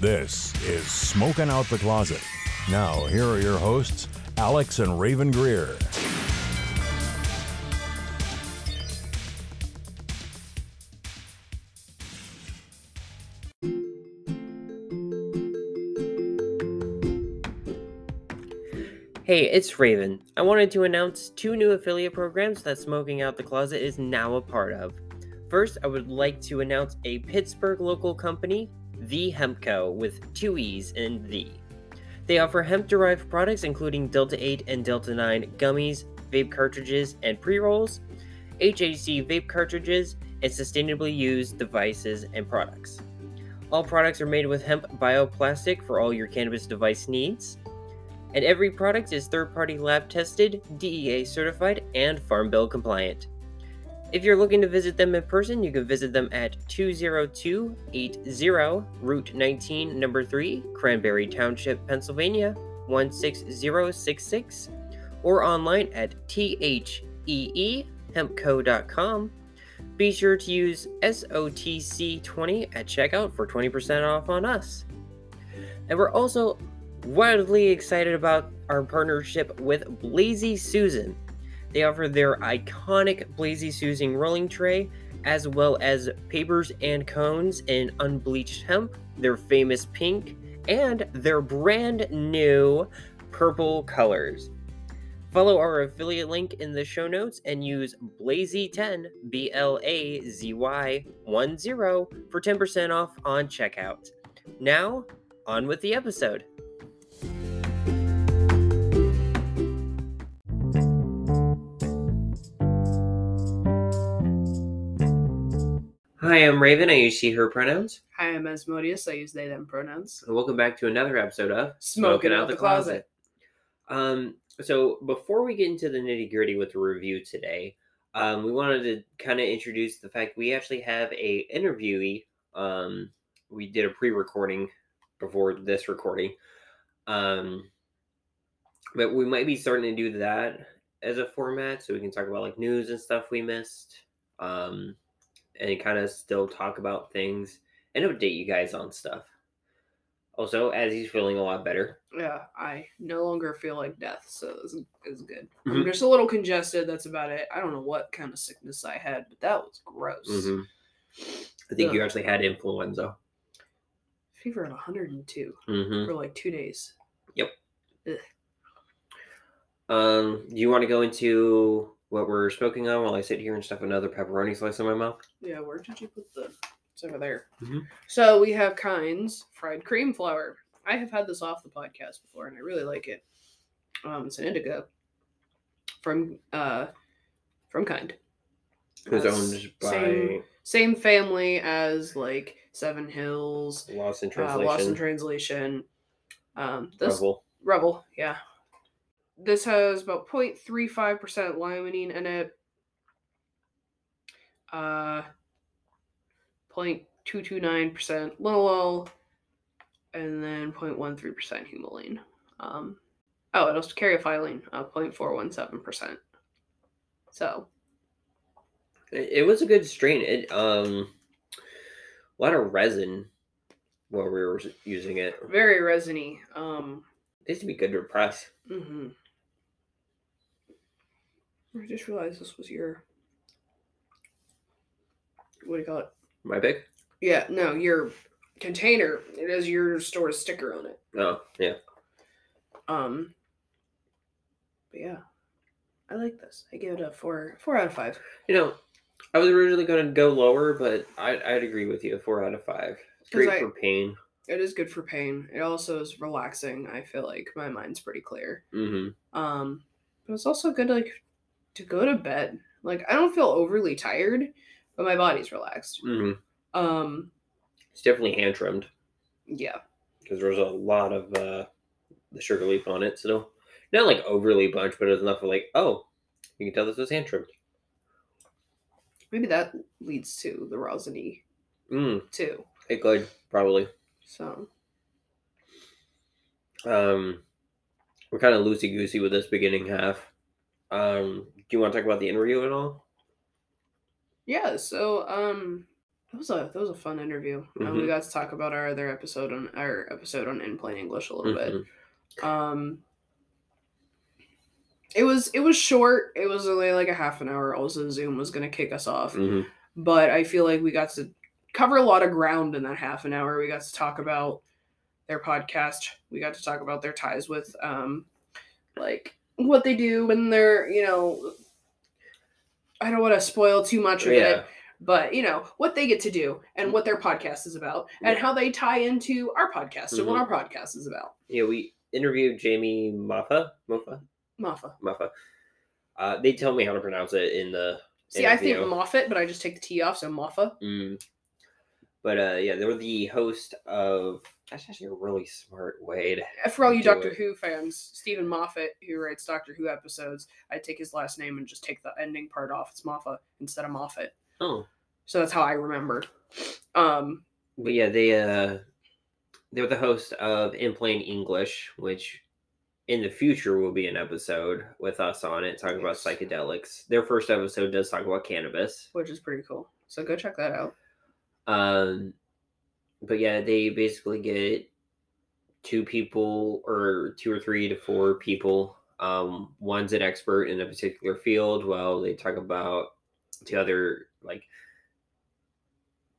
This is Smokin' Out the Closet. Now, here are your hosts, Alex and Raven Greer. Hey, it's Raven. I wanted to announce two new affiliate programs that Smoking Out the Closet is now a part of. First, I would like to announce a Pittsburgh local company, The Hemp Co., with two E's in the. They offer hemp-derived products including Delta 8 and Delta 9 gummies, vape cartridges and pre-rolls, HHC vape cartridges, and sustainably used devices and products. All products are made with hemp bioplastic for all your cannabis device needs. And every product is third-party lab-tested, DEA-certified, and Farm Bill compliant. If you're looking to visit them in person, you can visit them at 20280 Route 19, Number 3, Cranberry Township, Pennsylvania, 16066, or online at THEEHempCo.com. Be sure to use SOTC20 at checkout for 20% off on us. And we're also wildly excited about our partnership with Blazy Susan. They offer their iconic Blazy Susan rolling tray, as well as papers and cones in unbleached hemp, their famous pink, and their brand new purple colors. Follow our affiliate link in the show notes and use Blazy10, BLAZY10, for 10% off on checkout. Now, on with the episode. Hi, I'm Raven. I use she, her pronouns. Hi, I'm Asmodeus. I use they, them pronouns. And welcome back to another episode of Smokin' Out the Closet. So before we get into the nitty-gritty with the review today, we wanted to kind of introduce the fact we actually have an interviewee. We did a pre-recording before this recording. But we might be starting to do that as a format so we can talk about like news and stuff we missed. And kind of still talk about things and update you guys on stuff. Also, as he's feeling a lot better. Yeah, I no longer feel like death, so this is good. Mm-hmm. I'm just a little congested, that's about it. I don't know what kind of sickness I had, but that was gross. Mm-hmm. I think you actually had influenza. Fever at 102 for like 2 days. Yep. Ugh. Do you want to go into what we're smoking on while I sit here and stuff another pepperoni slice in my mouth? Yeah, where did you put the... It's over there. Mm-hmm. So we have Kind's Fried Cream Flour. I have had this off the podcast before, and I really like it. It's an indigo from Kind. It's owned by... Same family as, like, Seven Hills. Lost in Translation. Rebel, yeah. This has about 0.35% limonene in it, 0.229% linalool, and then 0.13% humulene. It also carries phyllene, 0.417%. So. It was a good strain. It a lot of resin while we were using it. Very resiny. It used to be good to press. Mm-hmm. I just realized this was your, what do you call it? My pick? Yeah, no, your container. It has your store sticker on it. Oh, yeah. But yeah, I like this. I give it a 4 out of 5. You know, I was originally going to go lower, but I'd agree with you, 4 out of 5. It's great for pain. It is good for pain. It also is relaxing. I feel like my mind's pretty clear. Mm-hmm. But it's also good to go to bed. Like, I don't feel overly tired, but my body's relaxed. Mm-hmm. It's definitely hand trimmed. Yeah. Because there's a lot of the sugar leaf on it still. Not like overly bunch, but it's enough for like, oh, you can tell this was hand trimmed. Maybe that leads to the rosiny too. It could, probably. So, we're kind of loosey-goosey with this beginning half. Do you want to talk about the interview at all? Yeah, so That was a fun interview. We got to talk about our other episode on In Plain English a little bit. It was short. It was only like a half an hour. Also, Zoom was going to kick us off, but I feel like we got to cover a lot of ground in that half an hour. We got to talk about their podcast. We got to talk about their ties with, like what they do when they're, I don't want to spoil too much of it. But, what they get to do and what their podcast is about and how they tie into our podcast and what our podcast is about. Yeah, we interviewed Jamie Moffa. They tell me how to pronounce it in the interview. I think Moffat, but I just take the T off, so Moffa. But, they were the host of... That's actually a really smart way to... For all you Doctor Who fans, Stephen Moffat, who writes Doctor Who episodes, I take his last name and just take the ending part off. It's Moffa instead of Moffat. Oh, so that's how I remember. But yeah, they were the host of In Plain English, which in the future will be an episode with us on it, talking about psychedelics. Their first episode does talk about cannabis, which is pretty cool. So go check that out. But yeah, they basically get two or three to four people. One's an expert in a particular field, while they talk about to other like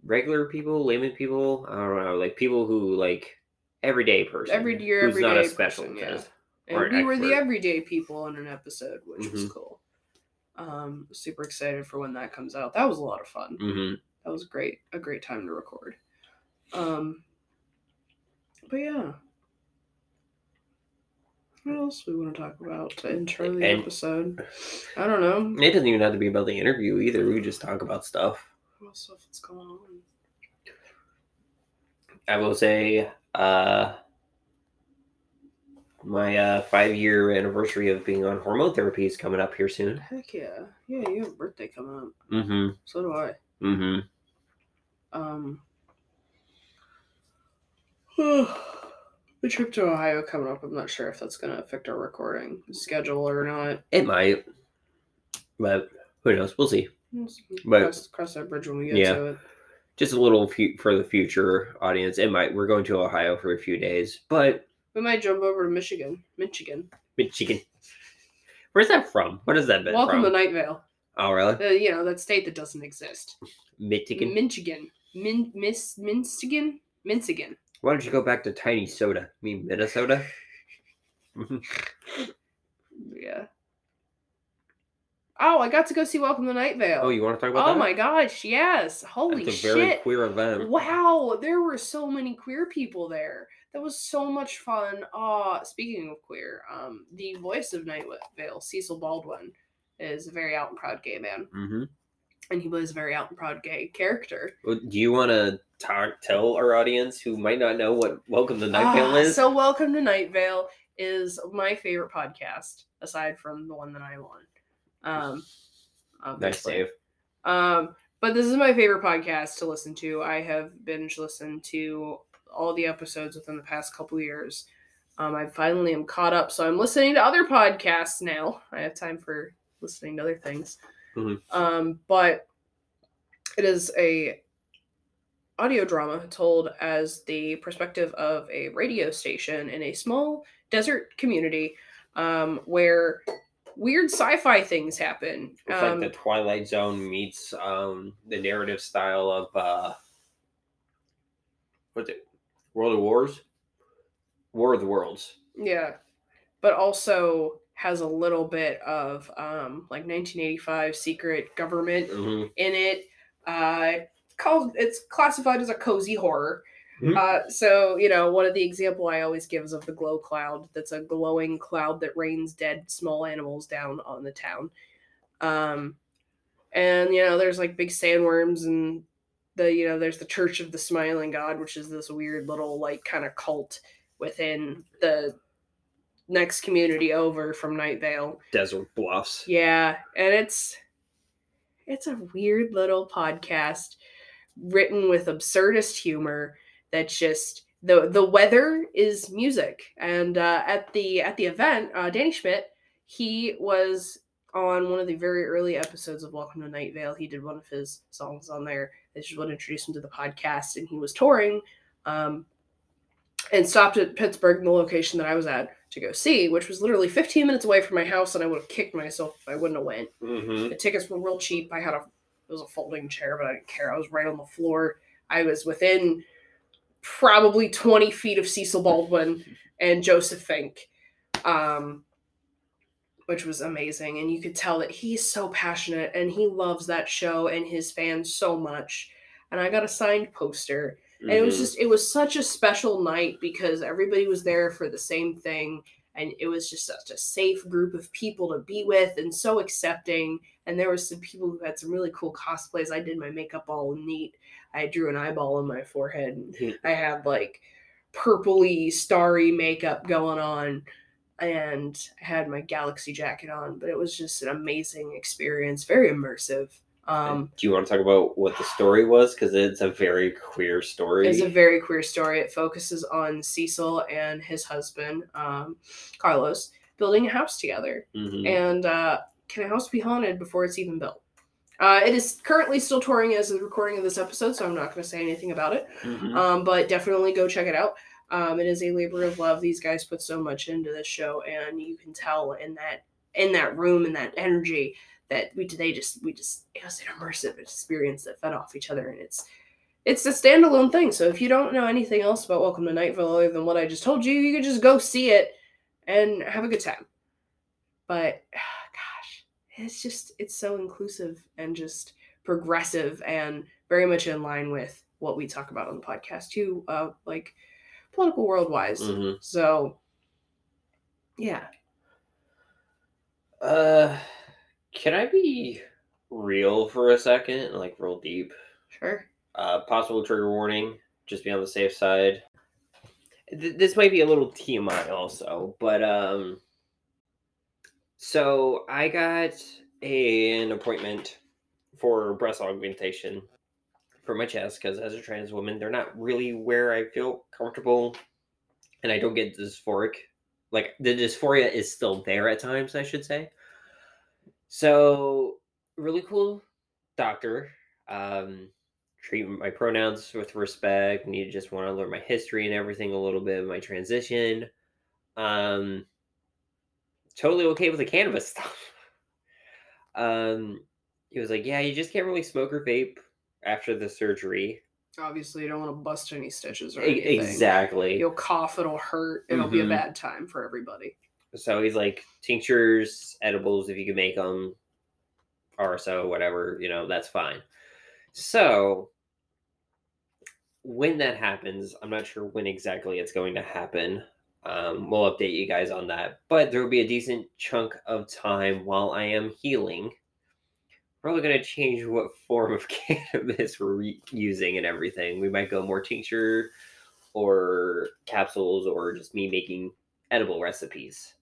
regular people, layman people, I don't know, like people who like everyday person. Everyday not a specialist. Yeah. And we were the everyday people in an episode, which was cool. Super excited for when that comes out. That was a lot of fun. That was great. A great time to record. But yeah. What else we want to talk about to intro the episode? I don't know. It doesn't even have to be about the interview either. We just talk about stuff. What stuff that's going on? I will say, my 5-year anniversary of being on hormone therapy is coming up here soon. Heck yeah. Yeah, you have a birthday coming up. So do I. The trip to Ohio coming up, I'm not sure if that's going to affect our recording schedule or not. It might. But who knows? We'll see. Cross that bridge when we get to it. Just a little for the future audience. It might. We're going to Ohio for a few days, but... We might jump over to Michigan. Where's that from? What has that been Welcome to Night Vale. Oh, really? That state that doesn't exist. Michigan. Why don't you go back to tiny soda? You mean Minnesota? Yeah. Oh, I got to go see Welcome to Night Vale. Oh, you want to talk about that? Oh my gosh, yes. Holy shit. It's a very queer event. Wow, there were so many queer people there. That was so much fun. Speaking of queer, the voice of Night Vale, Cecil Baldwin, is a very out and proud gay man. And he plays a very out and proud gay character. Well, do you want to tell our audience who might not know what Welcome to Night Vale is? So Welcome to Night Vale is my favorite podcast, aside from the one that I'm on. Nice save. But this is my favorite podcast to listen to. I have binge listened to all the episodes within the past couple years. I finally am caught up, so I'm listening to other podcasts now. I have time for listening to other things. But it is a audio drama told as the perspective of a radio station in a small desert community where weird sci-fi things happen. It's like the Twilight Zone meets the narrative style of World of Wars? War of the Worlds. Yeah, but also... has a little bit of, 1985 secret government in it. It's classified as a cozy horror. So, one of the example I always give is of the glow cloud. That's a glowing cloud that rains dead small animals down on the town. And, there's, big sandworms and there's the Church of the Smiling God, which is this weird little, kind of cult within the... next community over from Night Vale. Desert Bluffs. Yeah, and it's a weird little podcast written with absurdist humor that's just the weather is music. And at the event, Danny Schmidt, he was on one of the very early episodes of Welcome to Night Vale. He did one of his songs on there. This is what introduced him to the podcast, and he was touring and stopped at Pittsburgh, the location that I was at, to go see, which was literally 15 minutes away from my house, and I would have kicked myself if I wouldn't have went. Mm-hmm. The tickets were real cheap. I had it was a folding chair, but I didn't care. I was right on the floor. I was within probably 20 feet of Cecil Baldwin and Joseph Fink, which was amazing. And you could tell that he's so passionate and he loves that show and his fans so much. And I got a signed poster. And it was just, it was such a special night because everybody was there for the same thing. And it was just such a safe group of people to be with and so accepting. And there were some people who had some really cool cosplays. I did my makeup all neat. I drew an eyeball on my forehead. And I had like purpley, starry makeup going on. And I had my galaxy jacket on. But it was just an amazing experience. Very immersive. Do you want to talk about what the story was? Because it's a very queer story. It's a very queer story. It focuses on Cecil and his husband, Carlos, building a house together. Mm-hmm. And can a house be haunted before it's even built? It is currently still touring as the recording of this episode, so I'm not going to say anything about it. Mm-hmm. But definitely go check it out. It is a labor of love. These guys put so much into this show, and you can tell in that room and that energy that it was an immersive experience that fed off each other, and it's a standalone thing. So if you don't know anything else about Welcome to Night Vale other than what I just told you, you could just go see it and have a good time. But gosh, it's so inclusive and just progressive and very much in line with what we talk about on the podcast too, like political world wise. Mm-hmm. So yeah. Can I be real for a second and like real deep? Sure. Possible trigger warning. Just be on the safe side. This might be a little TMI also, but so I got an appointment for breast augmentation for my chest because as a trans woman, they're not really where I feel comfortable, and I don't get dysphoric. Like the dysphoria is still there at times, I should say. So, really cool doctor, treat my pronouns with respect, and you just want to learn my history and everything a little bit, my transition. Totally okay with the cannabis stuff. He was like, yeah, you just can't really smoke or vape after the surgery. Obviously, you don't want to bust any stitches or anything. Exactly. You'll cough, it'll hurt, it'll be a bad time for everybody. So he's like, tinctures, edibles, if you can make them, RSO, whatever, that's fine. So when that happens, I'm not sure when exactly it's going to happen. We'll update you guys on that. But there will be a decent chunk of time while I am healing. Probably going to change what form of cannabis we're using and everything. We might go more tincture or capsules or just me making edible recipes.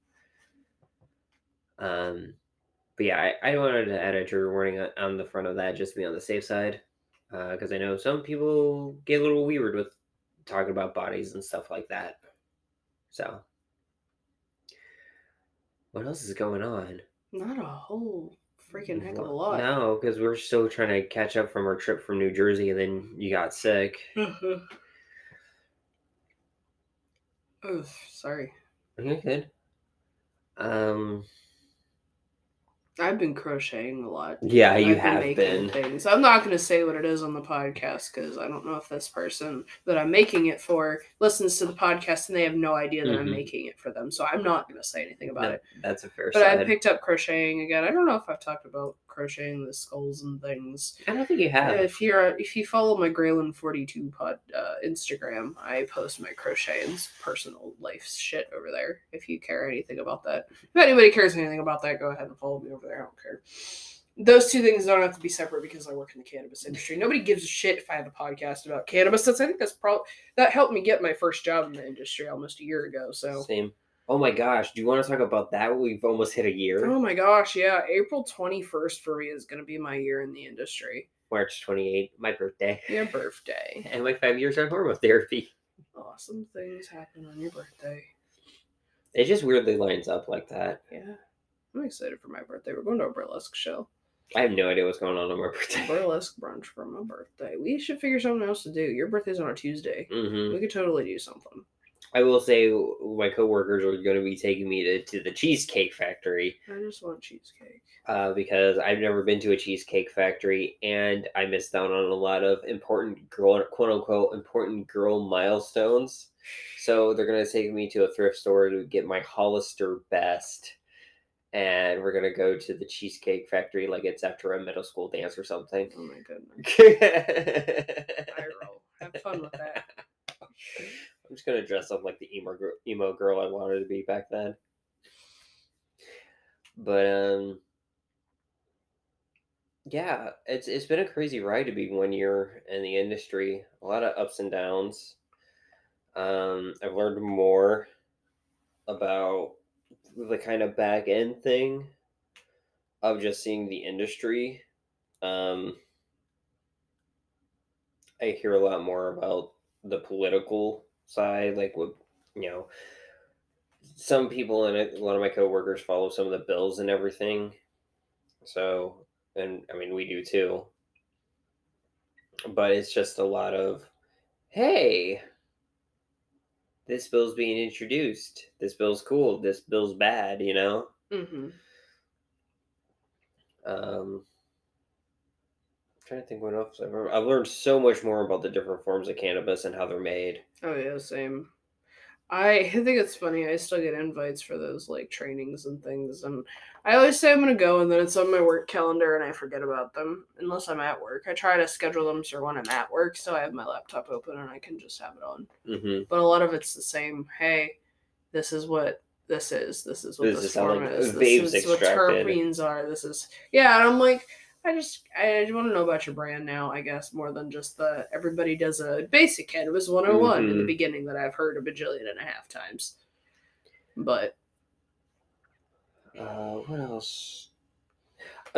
But yeah, I wanted to add a trigger warning on the front of that, just to be on the safe side, because I know some people get a little weird with talking about bodies and stuff like that. So, what else is going on? Not a whole freaking heck of a lot. No, because we're still trying to catch up from our trip from New Jersey, and then you got sick. Oh, sorry. You're good. I've been crocheting a lot. Yeah, you have been. Things. I'm not going to say what it is on the podcast because I don't know if this person that I'm making it for listens to the podcast and they have no idea that I'm making it for them. So I'm not going to say anything about it. That's a fair side. But I picked up crocheting again. I don't know if I've talked about crocheting the skulls and things. I don't think you have. If you follow my Grayland42 pod Instagram, I post my crochet and personal life shit over there. If you care anything about that. If anybody cares anything about that, go ahead and follow me over there. I don't care. Those two things don't have to be separate because I work in the cannabis industry. Nobody gives a shit if I had a podcast about cannabis. Since I think that's that helped me get my first job in the industry almost a year ago. So same. Oh my gosh, do you want to talk about that? We've almost hit a year. Oh my gosh, yeah. April 21st for me is going to be my year in the industry. March 28th, my birthday. Your birthday. And my 5 years on hormone therapy. Awesome things happen on your birthday. It just weirdly lines up like that. Yeah. I'm excited for my birthday. We're going to a burlesque show. I have no idea what's going on my birthday. Burlesque brunch for my birthday. We should figure something else to do. Your birthday's on a Tuesday. Mm-hmm. We could totally do something. I will say my coworkers are going to be taking me to the Cheesecake Factory. I just want cheesecake. Because I've never been to a Cheesecake Factory, and I missed out on a lot of important girl, quote-unquote, important girl milestones. So they're going to take me to a thrift store to get my Hollister best. And we're gonna go to the Cheesecake Factory like it's after a middle school dance or something. Oh my goodness! I roll. Have fun with that. I'm just gonna dress up like the emo girl I wanted to be back then. But yeah, it's been a crazy ride to be 1 year in the industry. A lot of ups and downs. I've learned more about the kind of back end thing of just seeing the industry. I hear a lot more about the political side, like with, you know, some people and a lot of my coworkers follow some of the bills and everything. So, and I mean, we do too, but it's just a lot of, hey, this bill's being introduced. This bill's cool. This bill's bad, you know? Mm-hmm. I'm trying to think what else I've learned. I've learned so much more about the different forms of cannabis and how they're made. Oh, yeah, same. I think it's funny. I still get invites for those, like, trainings and things. And I always say I'm going to go, and then it's on my work calendar, and I forget about them, unless I'm at work. I try to schedule them for when I'm at work, so I have my laptop open, and I can just have it on. Mm-hmm. But a lot of it's the same, hey, this is what this is. This is what this form is. This is what terpenes are. This is, yeah, and I'm like, I just want to know about your brand now, I guess, more than just the everybody does a basic cannabis 101 in the beginning that I've heard a bajillion and a half times. But what else?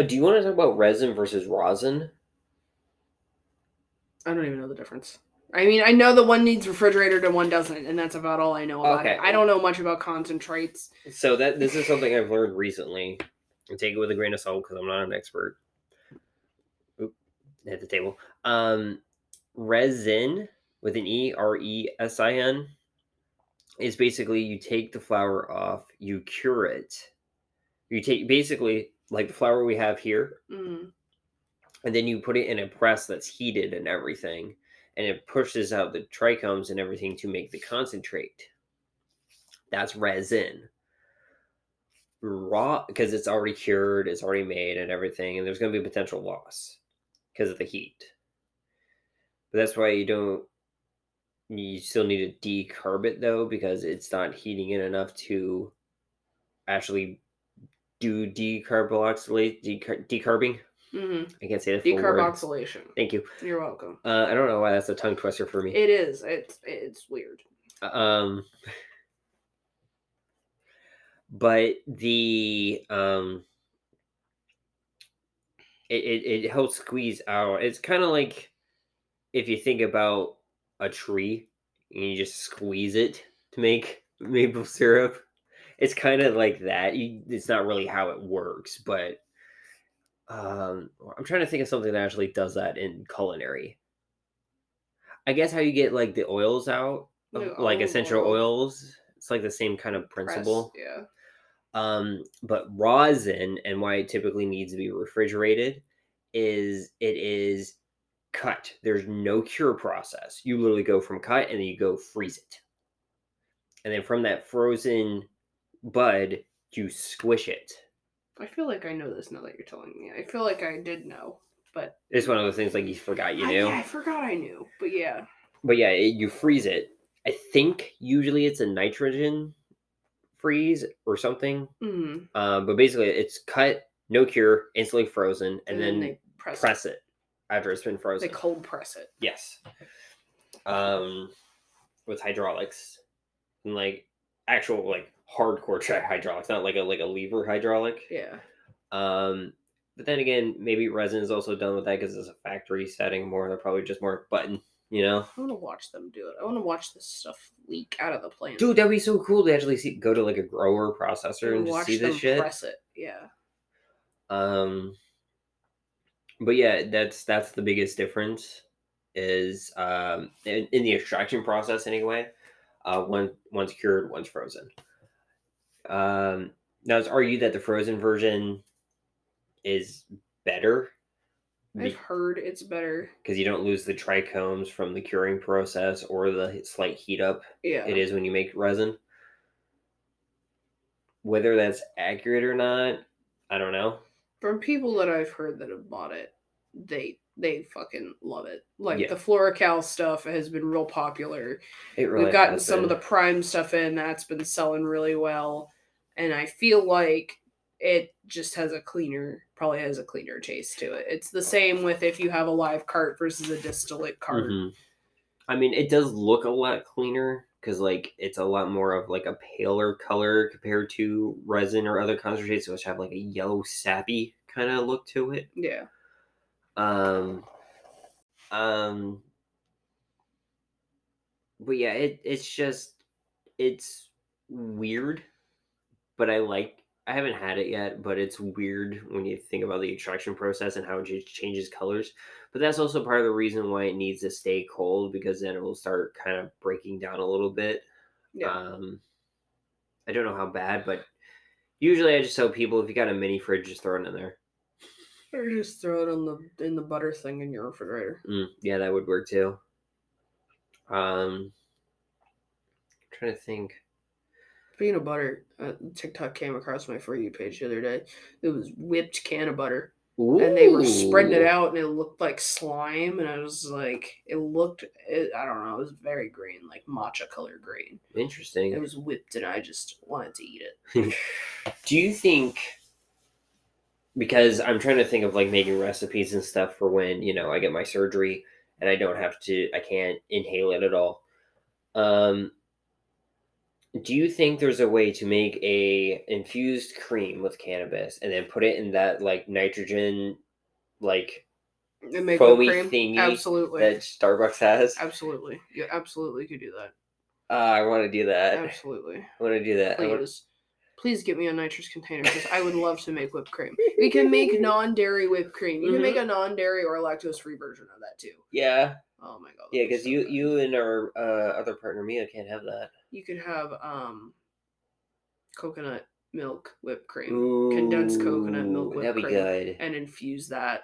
Do you want to talk about resin versus rosin? I don't even know the difference. I mean, I know that one needs refrigerated and one doesn't, and that's about all I know about it. I don't know much about concentrates. So this is something I've learned recently. I take it with a grain of salt because I'm not an expert. Hit the table. Resin with an E, R-E-S-I-N, is basically you take the flower off, you cure it. You take basically like the flower we have here, and then you put it in a press that's heated and everything, and it pushes out the trichomes and everything to make the concentrate. That's resin. Raw, because it's already cured, it's already made and everything, and there's going to be potential loss because of the heat. But that's why you still need to decarb it though, because it's not heating it enough to actually do decarbing. Mm-hmm. I can't say that. Decarboxylation. Thank you. You're welcome. I don't know why that's a tongue twister for me. It is. It's weird. But the it helps squeeze out. It's kind of like if you think about a tree and you just squeeze it to make maple syrup. It's kind of like that. It's not really how it works, but I'm trying to think of something that actually does that in culinary. I guess how you get like the oils out, like essential oils. It's like the same kind of principle. Press, yeah. But rosin, and why it typically needs to be refrigerated, is it is cut. There's no cure process. You literally go from cut and then you go freeze it. And then from that frozen bud, you squish it. I feel like I know this now that you're telling me. I feel like I did know, but... It's one of those things like you forgot you knew. Yeah, I forgot I knew, but yeah. But yeah, you freeze it. I think usually it's a nitrogen freeze or something. Mm-hmm. But basically it's cut, no cure, instantly frozen, and then they press it after it's been frozen. They cold press it. Yes. With hydraulics. And like actual like hardcore hydraulics, not like a lever hydraulic. Yeah. But then again, maybe resin is also done with that because it's a factory setting more. They're probably just more button. You know, I want to watch them do it. I want to watch this stuff leak out of the plant. Dude, that'd be so cool to actually go to like a grower processor and just see this shit. Watch them press it. Yeah. But yeah, that's the biggest difference is in the extraction process anyway. One's cured, one's frozen. Now it's argued that the frozen version is better. I've heard it's better because you don't lose the trichomes from the curing process or the slight heat up. Yeah, it is when you make resin. Whether that's accurate or not, I don't know. From people that I've heard that have bought it, they fucking love it. Like, the Floracal stuff has been real popular. It really We've gotten some of the Prime stuff in. That's been selling really well. And I feel like it just has a cleaner, probably has a cleaner taste to it. It's the same with if you have a live cart versus a distillate cart. Mm-hmm. I mean, it does look a lot cleaner because, like, it's a lot more of, like, a paler color compared to resin or other concentrates, which have, like, a yellow sappy kind of look to it. Yeah. But yeah, it's weird, but I haven't had it yet, but it's weird when you think about the extraction process and how it changes colors. But that's also part of the reason why it needs to stay cold, because then it will start kind of breaking down a little bit. Yeah. I don't know how bad, but usually I just tell people, if you got a mini fridge, just throw it in there. Or just throw it in the butter thing in your refrigerator. Yeah, that would work too. I'm trying to think. Speaking of butter, TikTok came across my For You page the other day. It was whipped can of butter. Ooh. And they were spreading it out, and it looked like slime. And I was like, I don't know, it was very green, like matcha color green. Interesting. It was whipped, and I just wanted to eat it. Do you think? Because I'm trying to think of, like, making recipes and stuff for when, you know, I get my surgery and I can't inhale it at all. Do you think there's a way to make a infused cream with cannabis and then put it in that, like, nitrogen, like, foamy thingy that Starbucks has? Absolutely. You absolutely could do that. I want to do that. Absolutely. I want to do that. Please get me a nitrous container because I would love to make whipped cream. We can make non-dairy whipped cream. You can make a non-dairy or lactose-free version of that too. Yeah. Oh my god. Yeah, because you and our other partner Mia can't have that. You could have coconut milk whipped cream, condensed coconut milk whipped cream. That'd be good. And infuse that.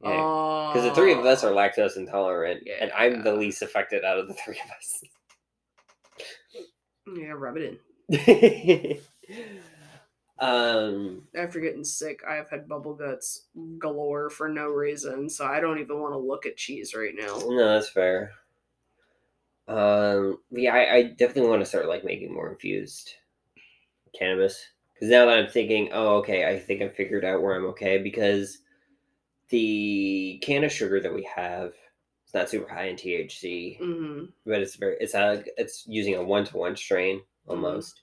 Because the three of us are lactose intolerant, and I'm the least affected out of the three of us. Yeah, rub it in. After getting sick, I've had bubble guts galore for no reason, so I don't even want to look at cheese right now. No, that's fair. I definitely want to start, like, making more infused cannabis, because now that I'm thinking, I think I figured out where I'm okay, because the can of sugar that we have, it's not super high in THC, but it's using a 1-to-1 strain almost.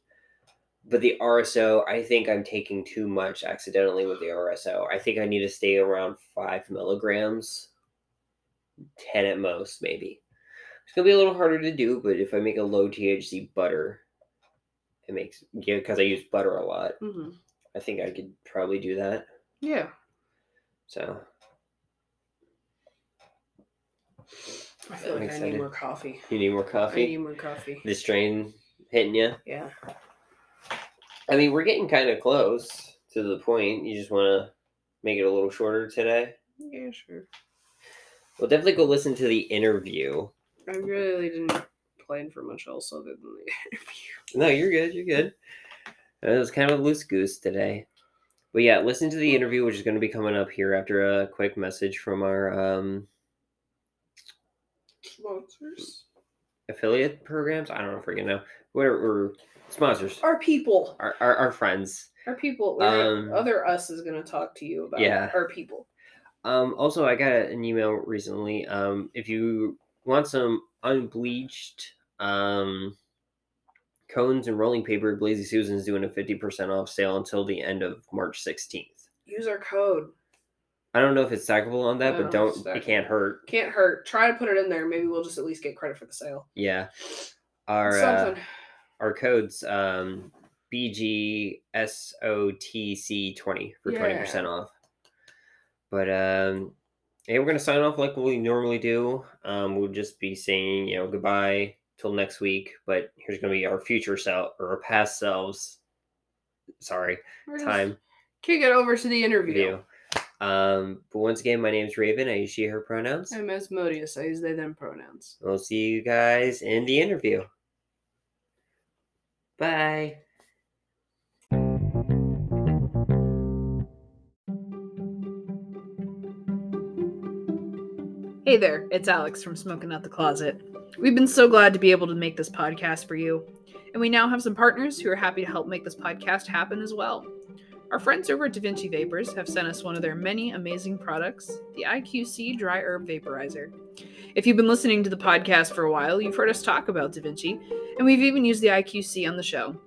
But the RSO, I think I'm taking too much accidentally with the RSO. I think I need to stay around 5 milligrams, 10 at most, maybe. It's going to be a little harder to do, but if I make a low THC butter, because I use butter a lot, I think I could probably do that. Yeah. So. I feel like I need more coffee. You need more coffee? I need more coffee. The strain hitting you? Yeah. I mean, we're getting kind of close to the point. You just want to make it a little shorter today? Yeah, sure. Well, definitely go listen to the interview. I really didn't plan for much else other than the interview. No, you're good. You're good. It was kind of a loose goose today. But yeah, listen to the interview, which is going to be coming up here after a quick message from our sponsors. Affiliate programs? I don't know if we're going to know. Whatever. Sponsors. Our people. Our friends. Our people. Other us is going to talk to you about our people. Also, I got an email recently. If you want some unbleached cones and rolling paper, Blazy Susan is doing a 50% off sale until the end of March 16th. Use our code. I don't know if it's stackable on that, but don't. It can't hurt. Can't hurt. Try to put it in there. Maybe we'll just at least get credit for the sale. Yeah. Our code's BGSOTC20 for 20% off. But And we're going to sign off like we normally do. We'll just be saying, you know, goodbye till next week. But here's going to be our future self, or our past selves. Sorry. We're time. Kick it over to the interview. But once again, my name's Raven. I use she, her pronouns. I'm Asmodeus. I use they, them pronouns. We'll see you guys in the interview. Bye. Hey there, it's Alex from Smokin' Out the Closet. We've been so glad to be able to make this podcast for you, and we now have some partners who are happy to help make this podcast happen as well. Our friends over at DaVinci Vapors have sent us one of their many amazing products, the IQC Dry Herb Vaporizer. If you've been listening to the podcast for a while, you've heard us talk about DaVinci, and we've even used the IQC on the show.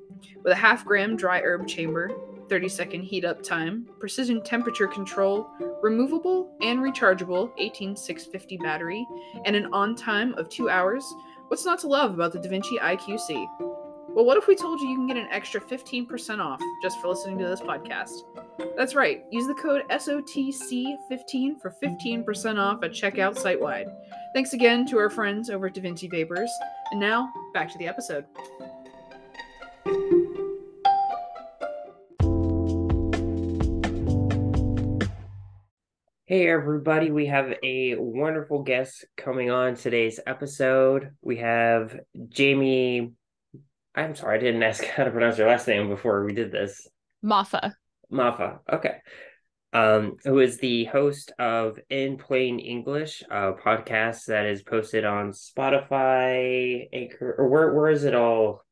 With a half-gram dry herb chamber, 30-second heat-up time, precision temperature control, removable and rechargeable 18650 battery, and an on-time of 2 hours, what's not to love about the DaVinci IQC? Well, what if we told you can get an extra 15% off just for listening to this podcast? That's right, use the code SOTC15 for 15% off at checkout site-wide. Thanks again to our friends over at DaVinci Vapors, and now, back to the episode. Hey everybody, we have a wonderful guest coming on today's episode. We have Jamie, I'm sorry, I didn't ask how to pronounce your last name before we did this. Moffa, okay. Who is the host of In Plain English, a podcast that is posted on Spotify, Anchor, or where is it all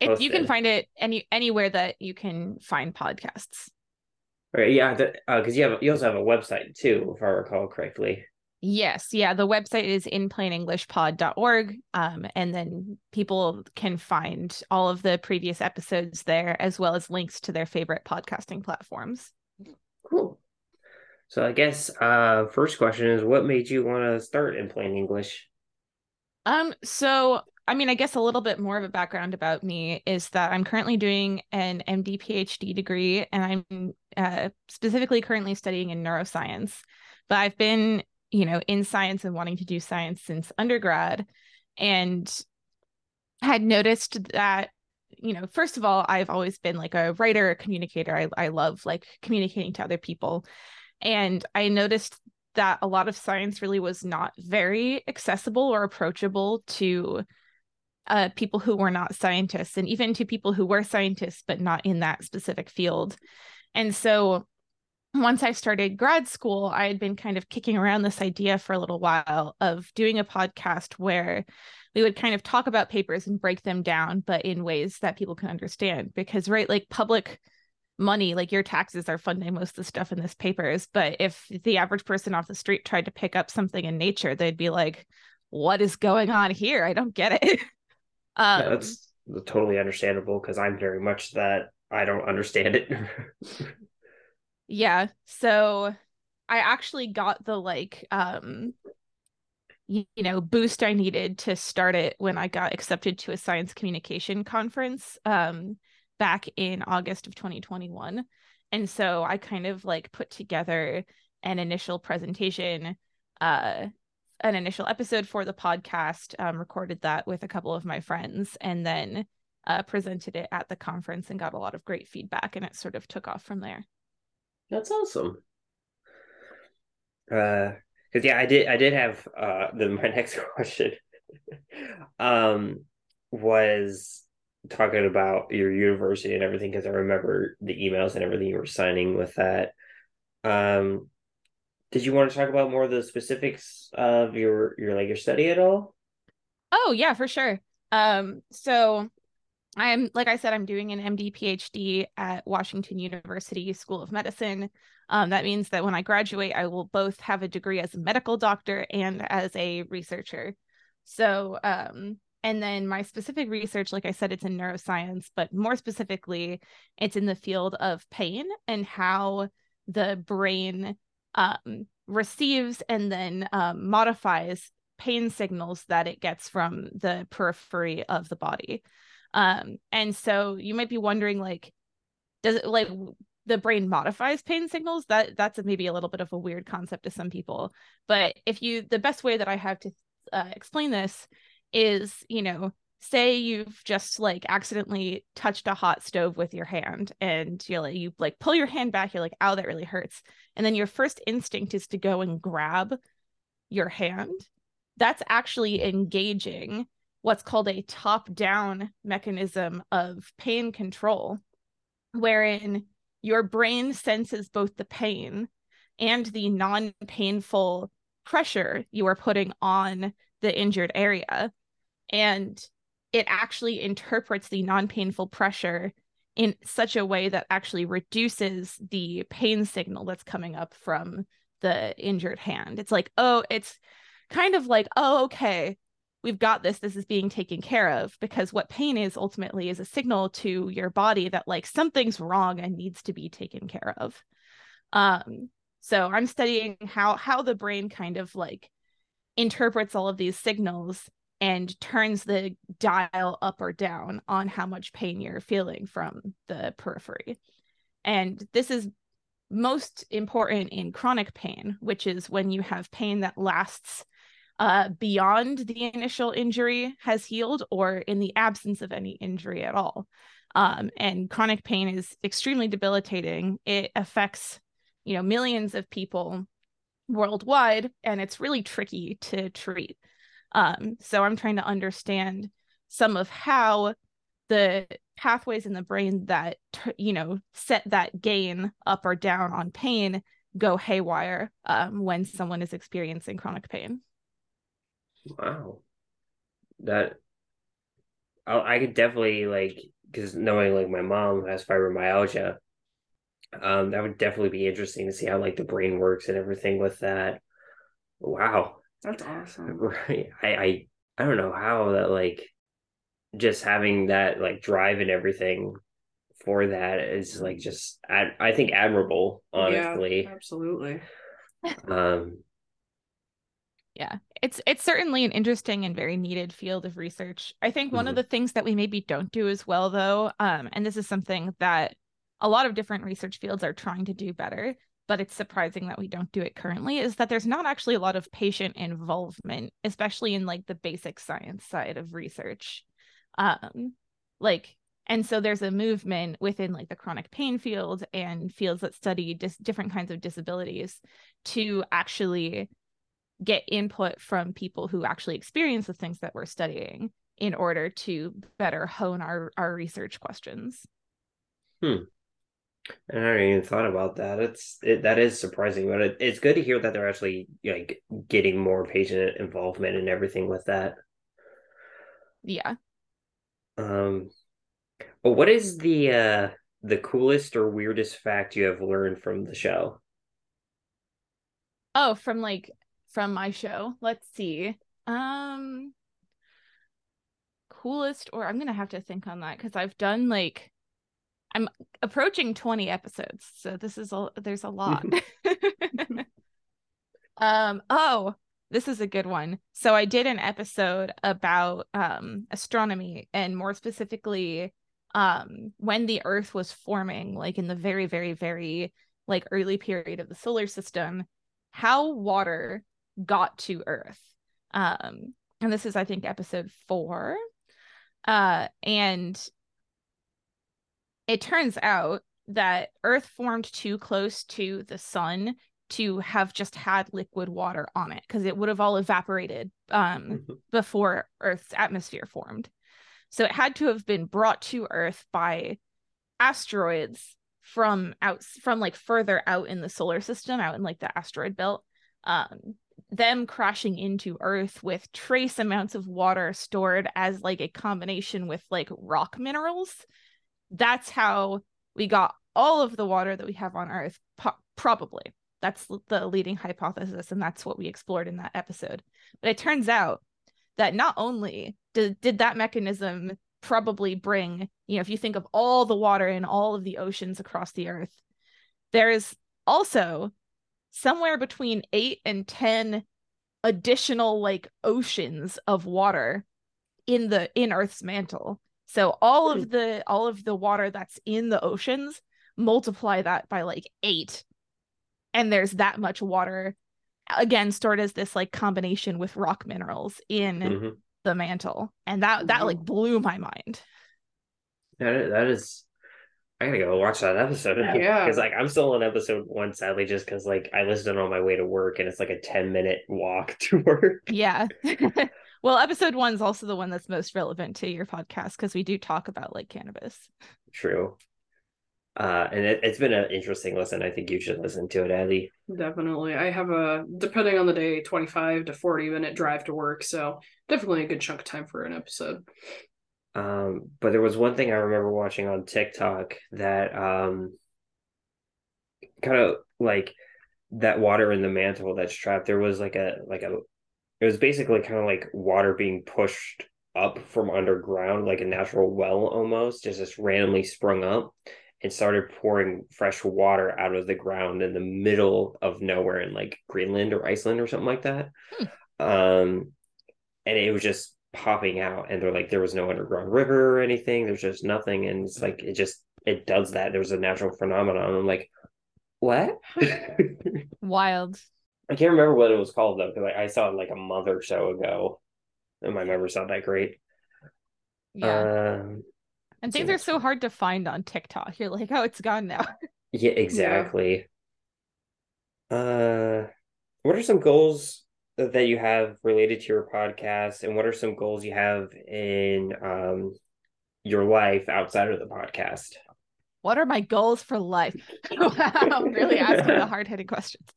posted? You can find it anywhere that you can find podcasts. Right, yeah, because you also have a website too, if I recall correctly. Yes, yeah, the website is inplainenglishpod.org, and then people can find all of the previous episodes there, as well as links to their favorite podcasting platforms. Cool. So I guess first question is, what made you want to start In Plain English? So, I mean, I guess a little bit more of a background about me is that I'm currently doing an MD PhD degree, and I'm specifically currently studying in neuroscience. But I've been, you know, in science and wanting to do science since undergrad, and had noticed that, you know, first of all, I've always been like a writer, a communicator. I love like communicating to other people. And I noticed that a lot of science really was not very accessible or approachable to people who were not scientists, and even to people who were scientists, but not in that specific field. And so once I started grad school, I had been kind of kicking around this idea for a little while of doing a podcast where we would kind of talk about papers and break them down, but in ways that people can understand, because, right, like public money, like your taxes are funding most of the stuff in this papers. But if the average person off the street tried to pick up something in Nature, they'd be like, what is going on here? I don't get it. No, that's totally understandable, because I'm very much that. I don't understand it. Yeah. So I actually got the like, boost I needed to start it when I got accepted to a science communication conference back in August of 2021. And so I kind of like put together an initial presentation, an initial episode for the podcast, recorded that with a couple of my friends, and then presented it at the conference and got a lot of great feedback, and it sort of took off from there. That's awesome. Because yeah, I did have my next question was talking about your university and everything, because I remember the emails and everything you were signing with that. Did you want to talk about more of the specifics of your study at all? Oh yeah, for sure. So I'm doing an MD PhD at Washington University School of Medicine. That means that when I graduate, I will both have a degree as a medical doctor and as a researcher. So, and then my specific research, like I said, it's in neuroscience, but more specifically, it's in the field of pain and how the brain receives and then modifies pain signals that it gets from the periphery of the body. And so you might be wondering, like, does it like the brain modifies pain signals, that's maybe a little bit of a weird concept to some people. But the best way that I have to explain this is, say you've just accidentally touched a hot stove with your hand, and you pull your hand back, you're like, ow, that really hurts. And then your first instinct is to go and grab your hand. That's actually engaging what's called a top-down mechanism of pain control, wherein your brain senses both the pain and the non-painful pressure you are putting on the injured area. And it actually interprets the non-painful pressure in such a way that actually reduces the pain signal that's coming up from the injured hand. It's like, oh, it's kind of like, oh, okay, we've got this. This is being taken care of, because what pain is ultimately is a signal to your body that something's wrong and needs to be taken care of. So I'm studying how the brain kind of interprets all of these signals and turns the dial up or down on how much pain you're feeling from the periphery. And this is most important in chronic pain, which is when you have pain that lasts beyond the initial injury has healed, or in the absence of any injury at all. And chronic pain is extremely debilitating. It affects, millions of people worldwide, and it's really tricky to treat. So I'm trying to understand some of how the pathways in the brain that, set that gain up or down on pain go haywire when someone is experiencing chronic pain. Wow. I could definitely because knowing my mom has fibromyalgia, that would definitely be interesting to see how the brain works and everything with that. Wow. That's awesome. Right. I don't know how that just having that drive and everything for that is just I think admirable, honestly. Yeah, absolutely. Yeah, it's certainly an interesting and very needed field of research. I think one of the things that we maybe don't do as well, though, and this is something that a lot of different research fields are trying to do better, but it's surprising that we don't do it currently, is that there's not actually a lot of patient involvement, especially in the basic science side of research. And so there's a movement within the chronic pain field and fields that study different kinds of disabilities to actually get input from people who actually experience the things that we're studying in order to better hone our research questions. I never even thought about that. That is surprising, but it's good to hear that they're actually getting more patient involvement and everything with that. Yeah. What is the coolest or weirdest fact you have learned from the show? Oh, from my show. Let's see. Coolest, or I'm going to have to think on that, because I've done I'm approaching 20 episodes. So there's a lot. Oh, this is a good one. So I did an episode about astronomy, and more specifically when the Earth was forming, in the very, very, very early period of the solar system, how water got to Earth. And this is, I think, episode 4. And it turns out that Earth formed too close to the sun to have just had liquid water on it, because it would have all evaporated before Earth's atmosphere formed. So it had to have been brought to Earth by asteroids from further out in the solar system, out in the asteroid belt, them crashing into Earth with trace amounts of water stored as a combination with rock minerals. That's how we got all of the water that we have on Earth, probably. That's the leading hypothesis, and that's what we explored in that episode. But it turns out that not only did that mechanism probably bring, if you think of all the water in all of the oceans across the Earth, there is also somewhere between 8 and 10 additional oceans of water in Earth's mantle. So all of the water that's in the oceans multiply that by like 8, and there's that much water, again, stored as this like combination with rock minerals in the mantle. And that like blew my mind. That is I gotta go watch that episode. Yeah, because like I'm still on episode 1, sadly, just because like I listened on my way to work and it's like a 10-minute walk to work. Yeah. Well, episode 1 is also the one that's most relevant to your podcast because we do talk about like cannabis. True. And it's been an interesting listen. I think you should listen to it, Addy. Definitely. I have a, depending on the day, 25 to 40 minute drive to work. So definitely a good chunk of time for an episode. But there was one thing I remember watching on TikTok that kind of like that water in the mantle that's trapped. There was it was basically kind of like water being pushed up from underground, like a natural well almost, just randomly sprung up and started pouring fresh water out of the ground in the middle of nowhere in like Greenland or Iceland or something like that. And it was just popping out, and they're like, there was no underground river or anything. There's just nothing. And it's like, it does that. There was a natural phenomenon. I'm like, what? Wild. I can't remember what it was called though, because I saw it like a month or so ago, and my memory's not that great. Yeah. And things are so hard to find on TikTok. You're like, oh, it's gone now. Yeah, exactly. Yeah. What are some goals that you have related to your podcast? And what are some goals you have in your life outside of the podcast? What are my goals for life? Wow, really asking the hard-hitting questions.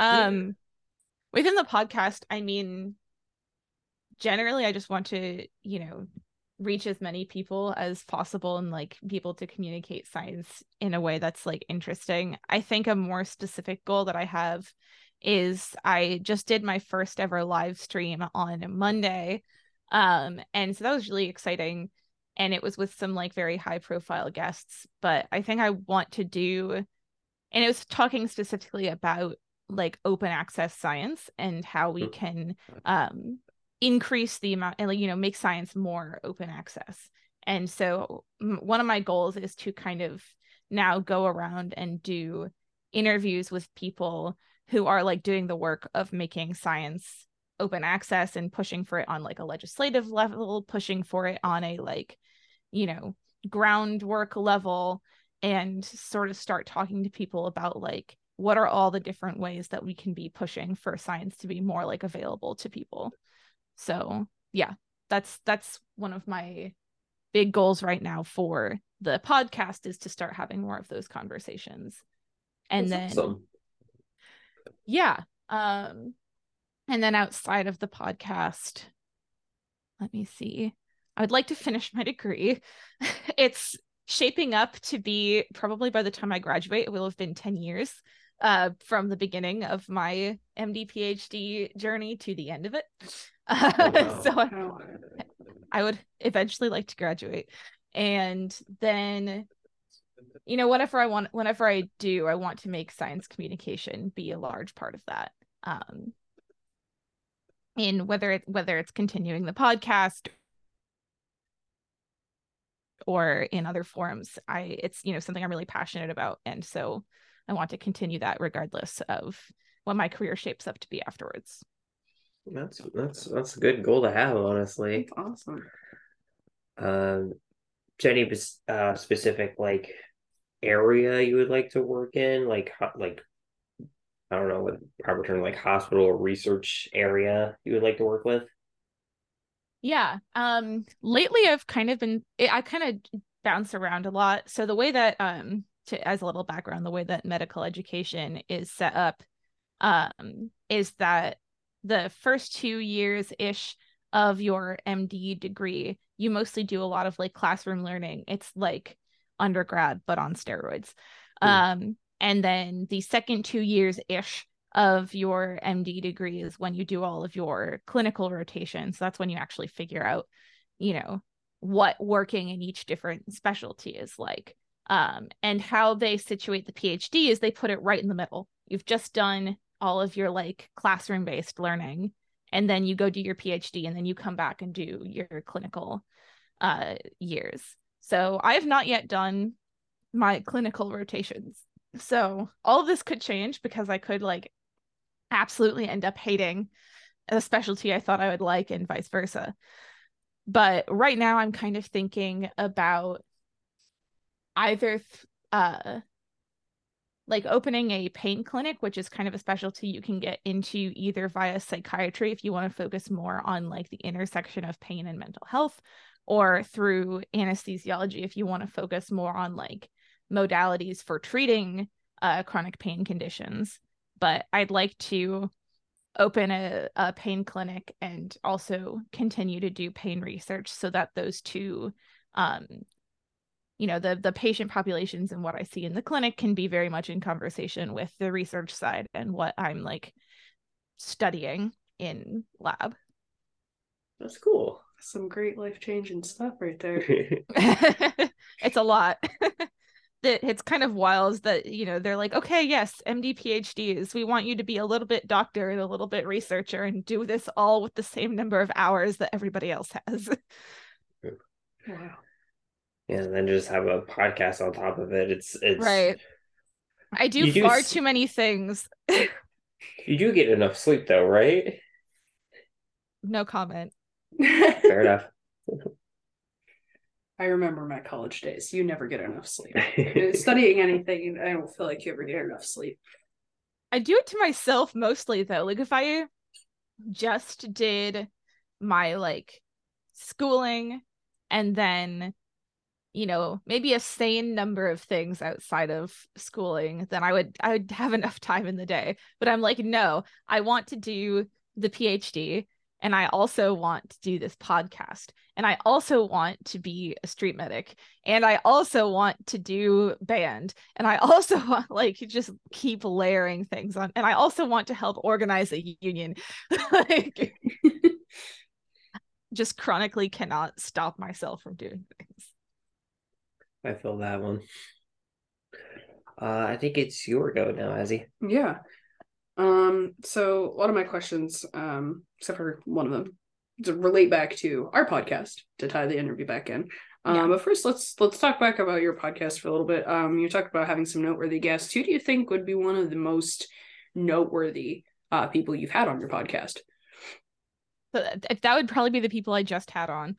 Within the podcast, I mean, generally, I just want to, reach as many people as possible and like be able to communicate science in a way that's like interesting. I think a more specific goal that I have is I just did my first ever live stream on Monday. And so that was really exciting. And it was with some like very high profile guests, but I think I want to do, and it was talking specifically about like open access science and how we can, increase the amount and make science more open access. And so one of my goals is to kind of now go around and do interviews with people who are like doing the work of making science open access and pushing for it on like a legislative level, pushing for it on a like, groundwork level, and sort of start talking to people about like, what are all the different ways that we can be pushing for science to be more like available to people? So yeah, that's one of my big goals right now for the podcast, is to start having more of those conversations. And that's then, awesome. Yeah. And then outside of the podcast, let me see, I would like to finish my degree. It's shaping up to be, probably by the time I graduate, it will have been 10 years from the beginning of my MD PhD journey to the end of it. So I would eventually like to graduate, and then whenever I do, I want to make science communication be a large part of that, in whether it's continuing the podcast or in other forums. It's something I'm really passionate about, and so I want to continue that regardless of what my career shapes up to be afterwards. That's a good goal to have, honestly. That's awesome. Jenny, specific like area you would like to work in, like I don't know what proper term, like hospital or research area you would like to work with? Yeah. Lately I've kind of been, I kind of bounce around a lot. So the way that as a little background, the way that medical education is set up is that the first 2 years-ish of your MD degree, you mostly do a lot of like classroom learning. It's like undergrad, but on steroids. And then the second 2 years-ish of your MD degree is when you do all of your clinical rotations. So that's when you actually figure out, what working in each different specialty is like. And how they situate the PhD is they put it right in the middle. You've just done all of your like classroom-based learning, and then you go do your PhD, and then you come back and do your clinical years. So I have not yet done my clinical rotations. So all of this could change because I could like absolutely end up hating a specialty I thought I would like and vice versa. But right now I'm kind of thinking about either like opening a pain clinic, which is kind of a specialty you can get into either via psychiatry if you want to focus more on like the intersection of pain and mental health, or through anesthesiology if you want to focus more on like modalities for treating chronic pain conditions. But I'd like to open a pain clinic and also continue to do pain research so that those two, you know, the patient populations and what I see in the clinic can be very much in conversation with the research side and what I'm like studying in lab. That's cool. Some great life-changing stuff right there. It's a lot. It's kind of wild that, you know, they're like, okay, yes, MD, PhDs, we want you to be a little bit doctor and a little bit researcher and do this all with the same number of hours that everybody else has. Wow. Yeah, and then just have a podcast on top of it. It's right. I do far too many things. You do get enough sleep though, right? No comment. Fair enough. I remember my college days. You never get enough sleep. Studying anything, I don't feel like you ever get enough sleep. I do it to myself mostly, though. Like, if I just did my, like, schooling and then, you know, maybe a sane number of things outside of schooling, then I would have enough time in the day. But I'm like, no, I want to do the PhD. And I also want to do this podcast. And I also want to be a street medic. And I also want to do band. And I also want, like, just keep layering things on. And I also want to help organize a union. Like, just chronically cannot stop myself from doing things. I feel that one. I think it's your go now, Azzy. Yeah. So a lot of my questions, except for one of them, to relate back to our podcast to tie the interview back in. But first let's talk back about your podcast for a little bit. You talked about having some noteworthy guests. Who do you think would be one of the most noteworthy people you've had on your podcast? So that would probably be the people I just had on.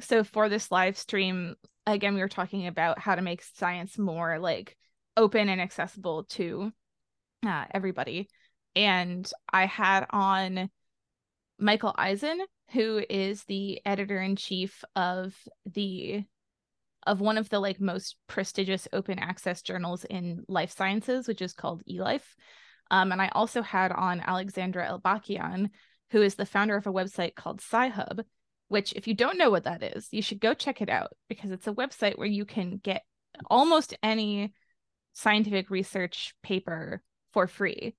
So for this live stream, again, we were talking about how to make science more like open and accessible to everybody, and I had on Michael Eisen, who is the editor-in-chief of one of the like most prestigious open access journals in life sciences, which is called eLife. And I also had on Alexandra Elbakian, who is the founder of a website called Sci-Hub, which, if you don't know what that is, you should go check it out, because it's a website where you can get almost any scientific research paper for free,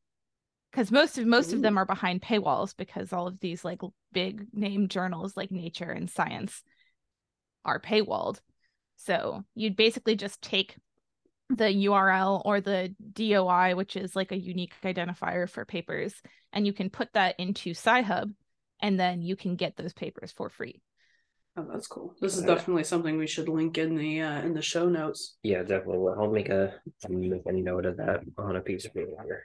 because most of them are behind paywalls, because all of these like big name journals like Nature and Science are paywalled. So you'd basically just take the URL or the DOI, which is like a unique identifier for papers, and you can put that into Sci-Hub, and then you can get those papers for free. Oh, that's cool. This is definitely something we should link in the show notes. Yeah, definitely. Well, I'll make a note of that on a piece of paper.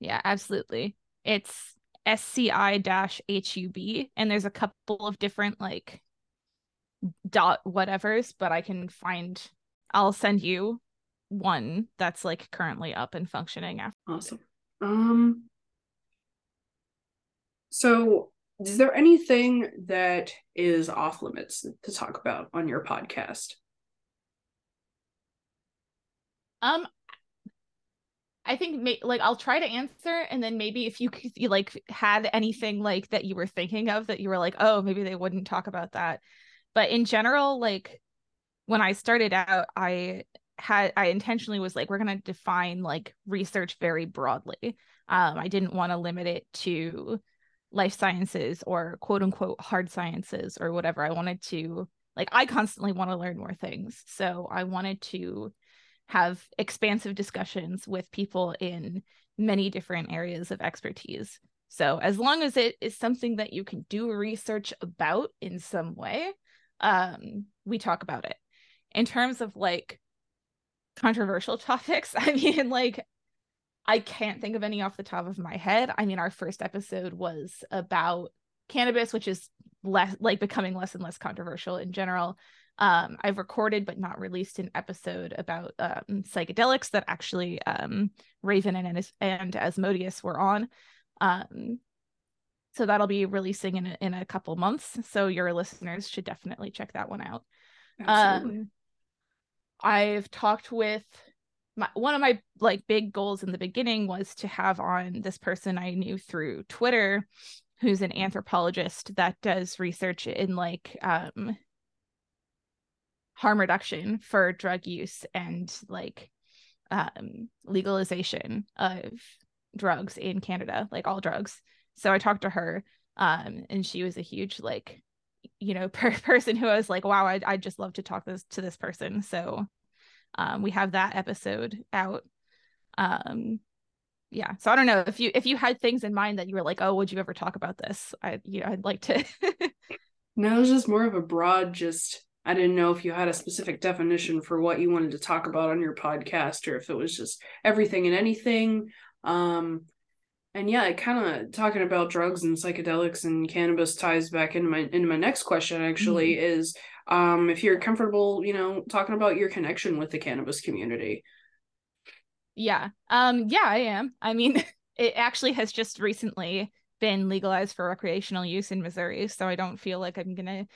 Yeah, absolutely. It's SCI-HUB, and there's a couple of different like dot whatevers, but I'll send you one that's like currently up and functioning after. Awesome. So is there anything that is off limits to talk about on your podcast? I think I'll try to answer, and then maybe if you like had anything like that you were thinking of that you were like, oh, maybe they wouldn't talk about that. But in general, like when I started out, I intentionally was like, we're going to define like research very broadly. I didn't want to limit it to life sciences or quote unquote hard sciences or whatever. I wanted to, like, I constantly want to learn more things. So I wanted to have expansive discussions with people in many different areas of expertise. So as long as it is something that you can do research about in some way, we talk about it. In terms of like controversial topics. I mean, like, I can't think of any off the top of my head. I mean, our first episode was about cannabis, which is less like becoming less and less controversial in general. I've recorded but not released an episode about psychedelics that actually Raven and Asmodeus were on. So that'll be releasing in a couple months. So your listeners should definitely check that one out. Absolutely. I've talked with one of my like big goals in the beginning was to have on this person I knew through Twitter, who's an anthropologist that does research in like harm reduction for drug use and like legalization of drugs in Canada, like all drugs. So I talked to her and she was a huge like, you know, person who I was like, wow, I'd just love to talk to this person. So we have that episode out. Yeah. So I don't know if you had things in mind that you were like, oh, would you ever talk about this? I'd like to. No, it was just more of a broad, just, I didn't know if you had a specific definition for what you wanted to talk about on your podcast or if it was just everything and anything. And yeah, kind of talking about drugs and psychedelics and cannabis ties back into my next question, actually, mm-hmm. is if you're comfortable, you know, talking about your connection with the cannabis community. Yeah. Yeah, I am. I mean, it actually has just recently been legalized for recreational use in Missouri, so I don't feel like I'm going to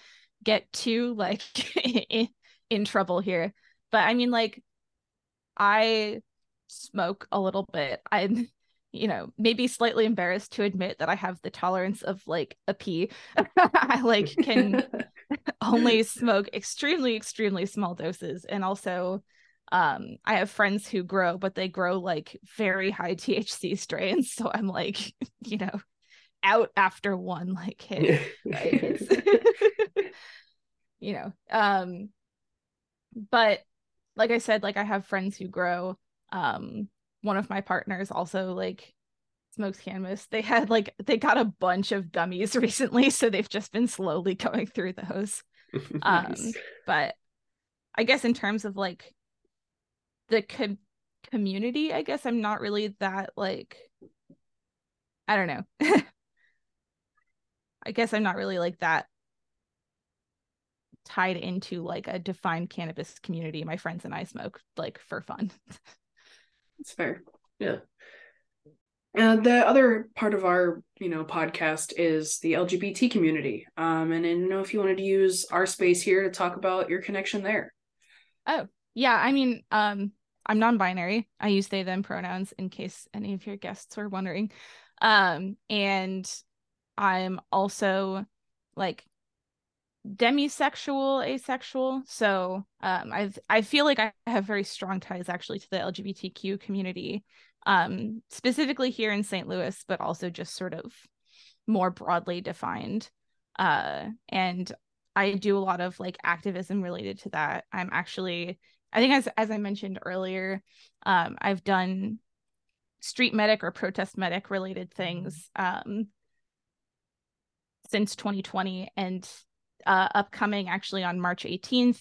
get too, like, in trouble here. But I mean, like, I smoke a little bit. I'm, you know, maybe slightly embarrassed to admit that I have the tolerance of like a pea. I like can only smoke extremely, extremely small doses. And also I have friends who grow, but they grow like very high THC strains. So I'm like, you know, out after one like hit. You know, but like I said, like I have friends who grow. One of my partners also like smokes cannabis. They got a bunch of gummies recently, so they've just been slowly going through those. Nice. But I guess in terms of like the community, I guess I'm not really that like, I don't know. I guess I'm not really like that tied into like a defined cannabis community. My friends and I smoke like for fun. That's fair. Yeah. The other part of our, you know, podcast is the LGBT community. And I don't know if you wanted to use our space here to talk about your connection there. Oh, yeah. I mean, I'm non-binary. I use they, them pronouns in case any of your guests were wondering. And I'm also like demisexual, asexual. So I feel like I have very strong ties actually to the LGBTQ community, specifically here in St. Louis, but also just sort of more broadly defined. And I do a lot of like activism related to that. I'm actually, I think as I mentioned earlier, I've done street medic or protest medic related things since 2020. And upcoming actually on March 18th,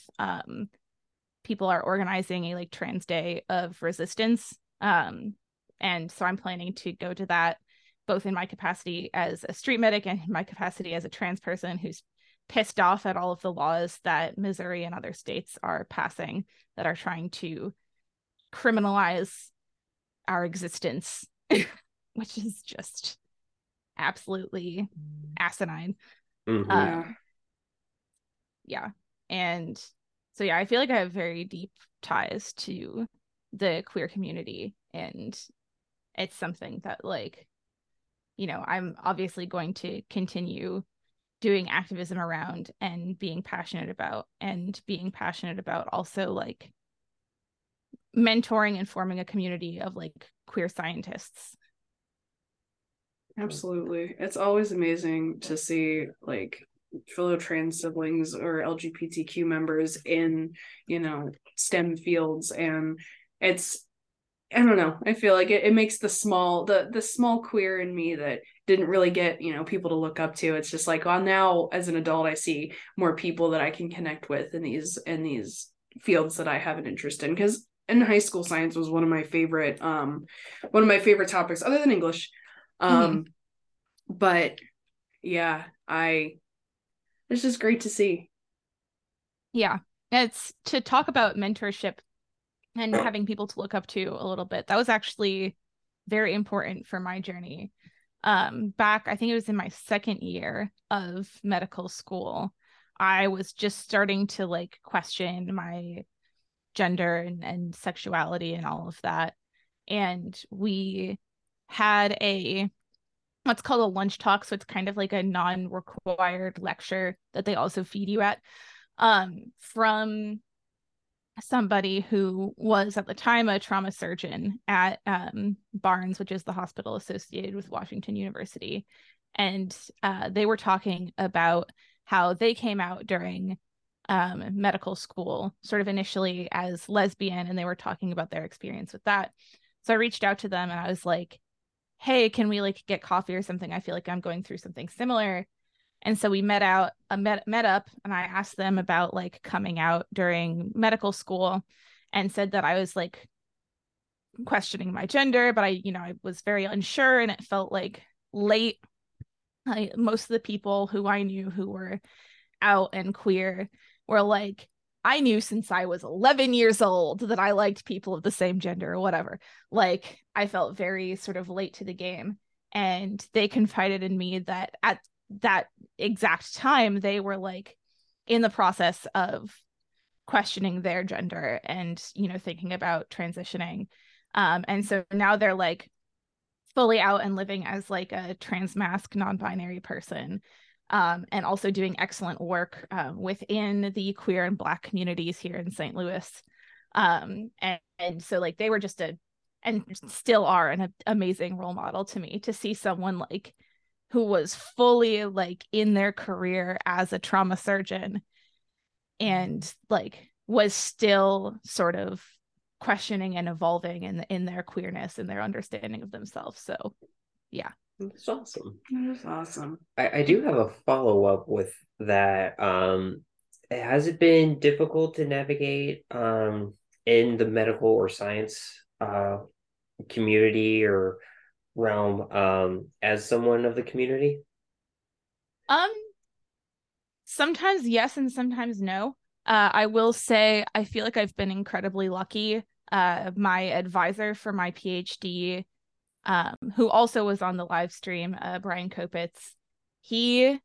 people are organizing a like trans day of resistance. And so I'm planning to go to that both in my capacity as a street medic and in my capacity as a trans person who's pissed off at all of the laws that Missouri and other states are passing that are trying to criminalize our existence, which is just absolutely asinine. Mm-hmm. Yeah. And so, yeah, I feel like I have very deep ties to the queer community. And it's something that, like, you know, I'm obviously going to continue doing activism around and being passionate about also, like, mentoring and forming a community of, like, queer scientists. Absolutely. It's always amazing to see, like, fellow trans siblings or LGBTQ members in, you know, STEM fields. And it's, I don't know, I feel like it makes the small queer in me that didn't really get, you know, people to look up to. It's just like, well, now as an adult, I see more people that I can connect with in these fields that I have an interest in. Because in high school, science was one of my favorite topics other than English. But yeah, it's just great to see. Yeah. It's to talk about mentorship and having people to look up to a little bit. That was actually very important for my journey. Back, I think it was in my second year of medical school, I was just starting to like question my gender and sexuality and all of that. And we had what's called a lunch talk. So it's kind of like a non-required lecture that they also feed you at, from somebody who was at the time a trauma surgeon at Barnes, which is the hospital associated with Washington University. And they were talking about how they came out during medical school, sort of initially as lesbian, and they were talking about their experience with that. So I reached out to them and I was like, hey, can we like get coffee or something? I feel like I'm going through something similar. And so we met up and I asked them about like coming out during medical school and said that I was like questioning my gender, but I was very unsure and it felt like late. Most of the people who I knew who were out and queer were like, I knew since I was 11 years old that I liked people of the same gender or whatever. Like I felt very sort of late to the game, and they confided in me that at that exact time they were like in the process of questioning their gender and, you know, thinking about transitioning. And so now they're like fully out and living as like a transmasc non-binary person, and also doing excellent work within the queer and Black communities here in St. Louis. And so like they were just and still are an amazing role model to me, to see someone like who was fully like in their career as a trauma surgeon and like was still sort of questioning and evolving in their queerness and their understanding of themselves. So yeah, it's awesome. It's awesome. I do have a follow-up with that. Has it been difficult to navigate in the medical or science community or realm as someone of the community? Sometimes yes and sometimes no. I will say I feel like I've been incredibly lucky. My advisor for my PhD, who also was on the live stream, Brian Kopitz, he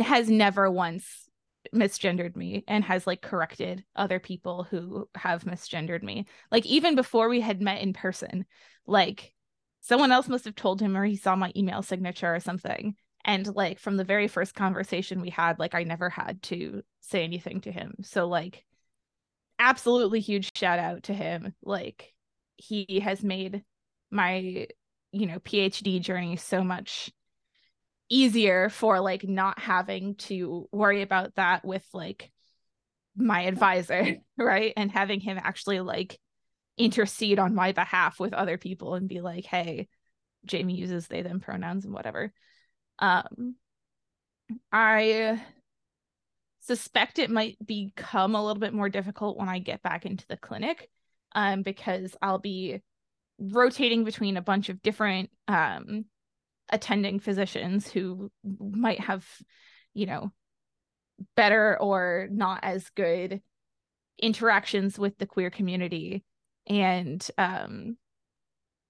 has never once misgendered me and has like corrected other people who have misgendered me. Like even before we had met in person, like someone else must have told him or he saw my email signature or something. And like from the very first conversation we had, like I never had to say anything to him. So like absolutely huge shout out to him. Like he has made my, you know, PhD journey so much easier for like not having to worry about that with like my advisor, right? And having him actually like intercede on my behalf with other people and be like, hey, Jamie uses they, them pronouns and whatever. I suspect it might become a little bit more difficult when I get back into the clinic, because I'll be rotating between a bunch of different attending physicians who might have, you know, better or not as good interactions with the queer community. And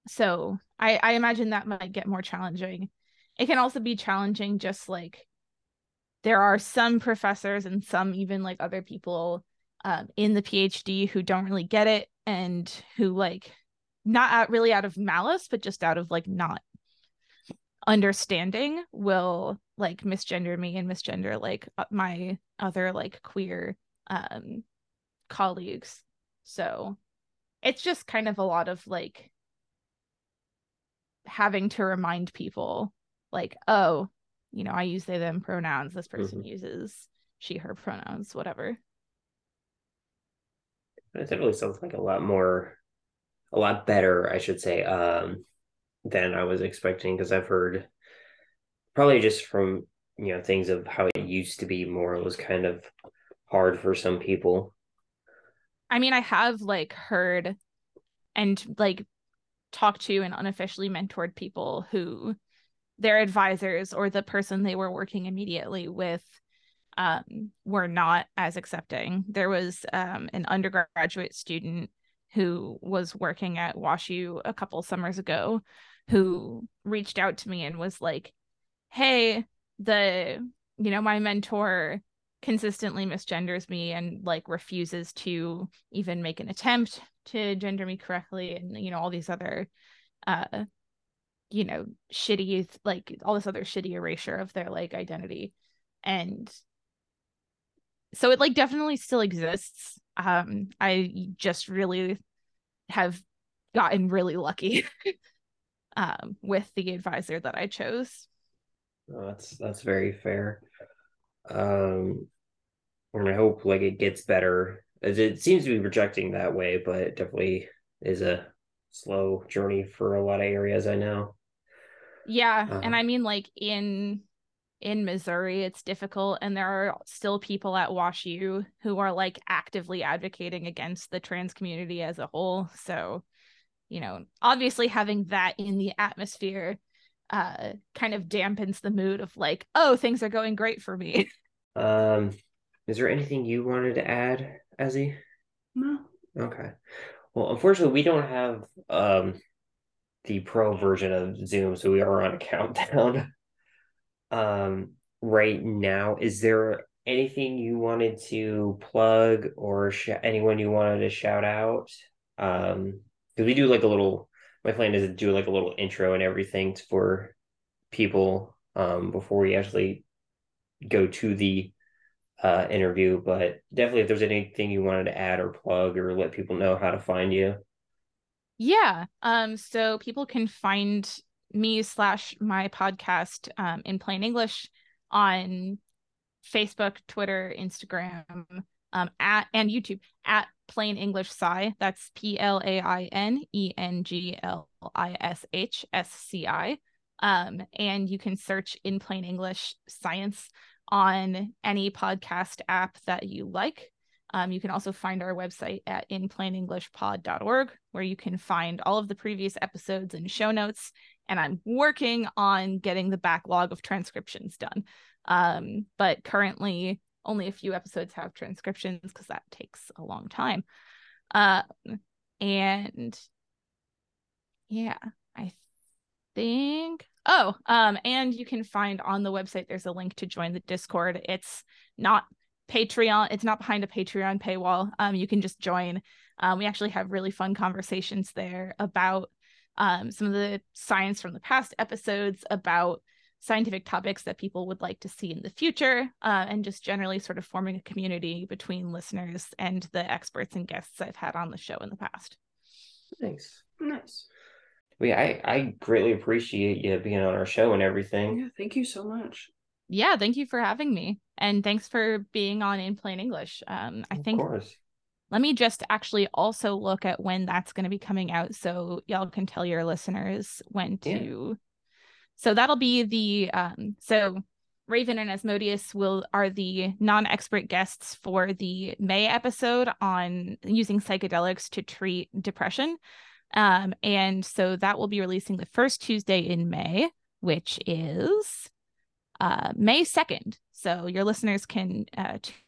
so I imagine that might get more challenging. It can also be challenging just like there are some professors and some even like other people in the PhD who don't really get it and who like not really out of malice, but just out of like not understanding will like misgender me and misgender like my other like queer colleagues. So it's just kind of a lot of like having to remind people like, oh, you know, I use they, them pronouns. This person uses she, her pronouns, whatever. That definitely sounds like a lot better, I should say, than I was expecting, because I've heard probably just from, you know, things of how it used to be more. It was kind of hard for some people. I mean, I have like heard and like talked to and unofficially mentored people who their advisors or the person they were working immediately with were not as accepting. There was an undergraduate student who was working at WashU a couple summers ago who reached out to me and was like, hey, my mentor consistently misgenders me and like refuses to even make an attempt to gender me correctly, and all these other shitty, like all this other shitty erasure of their like identity. And so it like definitely still exists. I just really have gotten really lucky with the advisor that I chose. Oh, that's very fair. And I hope like it gets better, as it seems to be projecting that way, but it definitely is a slow journey for a lot of areas I know. Yeah. And I mean, like in Missouri, it's difficult, and there are still people at WashU who are like actively advocating against the trans community as a whole. So, obviously having that in the atmosphere kind of dampens the mood of like, oh, things are going great for me. Is there anything you wanted to add, Ezzy? No. Okay. Well, unfortunately, we don't have the pro version of Zoom, so we are on a countdown right now. Is there anything you wanted to plug or anyone you wanted to shout out? Because we do like a little... My plan is to do like a little intro and everything for people before we actually go to the interview. But definitely if there's anything you wanted to add or plug or let people know how to find you. Yeah. So people can find me / my podcast In Plain English on Facebook, Twitter, Instagram, and YouTube at Plain English Sci. That's PLAINENGLISHSCI. And you can search In Plain English Science on any podcast app that you like. You can also find our website at inplainenglishpod.org, where you can find all of the previous episodes and show notes. And I'm working on getting the backlog of transcriptions done. But currently, only a few episodes have transcriptions because that takes a long time. And yeah, I think, and you can find on the website, there's a link to join the Discord. It's not Patreon. It's not behind a Patreon paywall. You can just join. We actually have really fun conversations there about some of the science from the past episodes, about scientific topics that people would like to see in the future, and just generally sort of forming a community between listeners and the experts and guests I've had on the show in the past. Thanks. Nice. I greatly appreciate you being on our show and everything. Yeah, thank you so much. Yeah, thank you for having me. And thanks for being on In Plain English. Of course. Let me just actually also look at when that's going to be coming out so y'all can tell your listeners when to... Yeah. So that'll be the, Raven and Asmodeus are the non-expert guests for the May episode on using psychedelics to treat depression. And so that will be releasing the first Tuesday in May, which is May 2nd. So your listeners can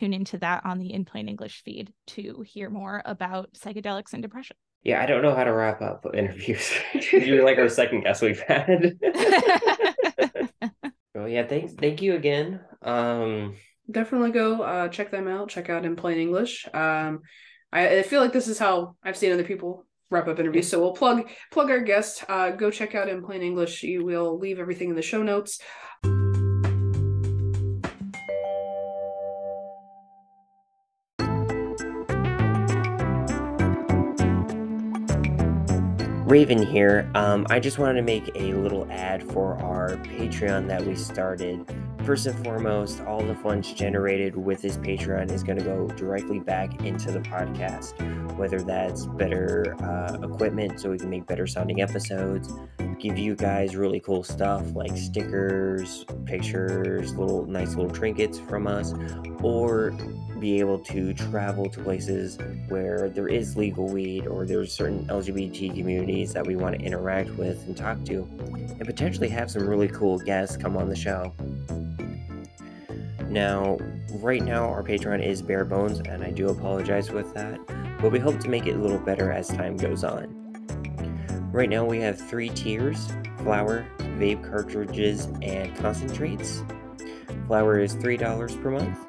tune into that on the In Plain English feed to hear more about psychedelics and depression. Yeah, I don't know how to wrap up interviews. You're like our second guest we've had. Oh, yeah, thanks. Thank you again. Definitely go check them out. Check out In Plain English. I feel like this is how I've seen other people wrap up interviews. So we'll plug our guest. Go check out In Plain English. You will leave everything in the show notes. Raven here. I just wanted to make a little ad for our Patreon that we started. First and foremost, all the funds generated with this Patreon is going to go directly back into the podcast, whether that's better equipment so we can make better sounding episodes, give you guys really cool stuff like stickers, pictures, nice little trinkets from us, or be able to travel to places where there is legal weed, or there's certain LGBT communities that we want to interact with and talk to, and potentially have some really cool guests come on the show. Now, right now our Patreon is bare bones, and I do apologize with that, but we hope to make it a little better as time goes on. Right now we have 3 tiers: flower, vape cartridges, and concentrates. Flower is $3 per month,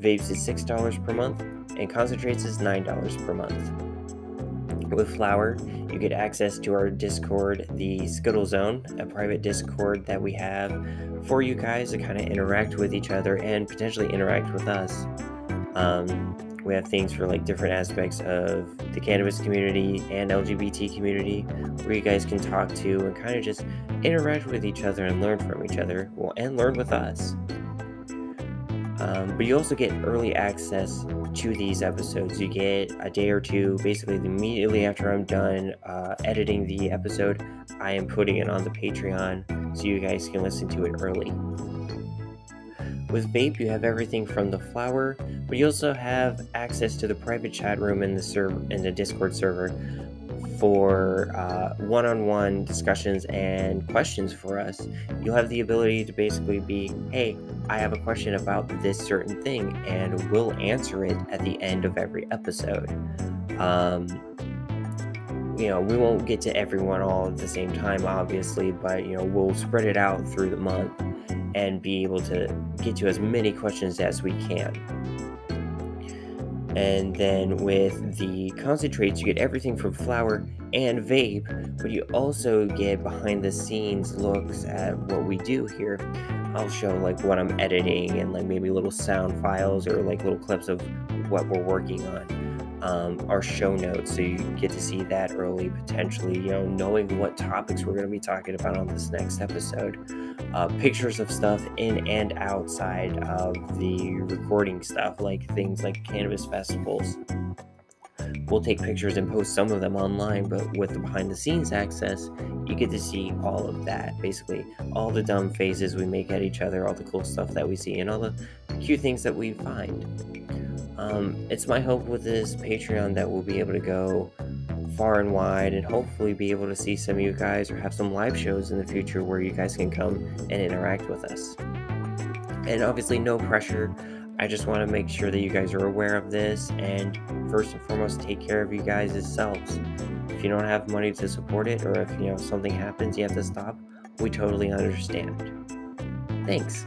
vapes is $6 per month, and concentrates is $9 per month. With flower, you get access to our Discord, the Skittle Zone, a private Discord that we have for you guys to kind of interact with each other and potentially interact with us. We have things for like different aspects of the cannabis community and LGBT community where you guys can talk to and kind of just interact with each other and learn from each other, well, and learn with us. But you also get early access to these episodes. You get a day or two, basically immediately after I'm done editing the episode, I am putting it on the Patreon so you guys can listen to it early. With vape, you have everything from the flower, but you also have access to the private chat room in the Discord server for one-on-one discussions and questions for us. You'll have the ability to basically be, hey, I have a question about this certain thing, and we'll answer it at the end of every episode. You know, we won't get to everyone all at the same time, obviously, but, you know, we'll spread it out through the month and be able to get to as many questions as we can. And then with the concentrates, you get everything from flower and vape, but you also get behind the scenes looks at what we do here. I'll show like what I'm editing and like maybe little sound files or like little clips of what we're working on. Our show notes, so you get to see that early, potentially, you know, knowing what topics we're going to be talking about on this next episode. Pictures of stuff in and outside of the recording stuff, like things like cannabis festivals. We'll take pictures and post some of them online, but with the behind the scenes access, you get to see all of that. Basically, all the dumb faces we make at each other, all the cool stuff that we see, and all the cute things that we find. It's my hope with this Patreon that we'll be able to go far and wide and hopefully be able to see some of you guys or have some live shows in the future where you guys can come and interact with us. And obviously, no pressure. I just want to make sure that you guys are aware of this, and first and foremost, take care of you guys yourselves. If you don't have money to support it, or if, you know, something happens, you have to stop, we totally understand. Thanks.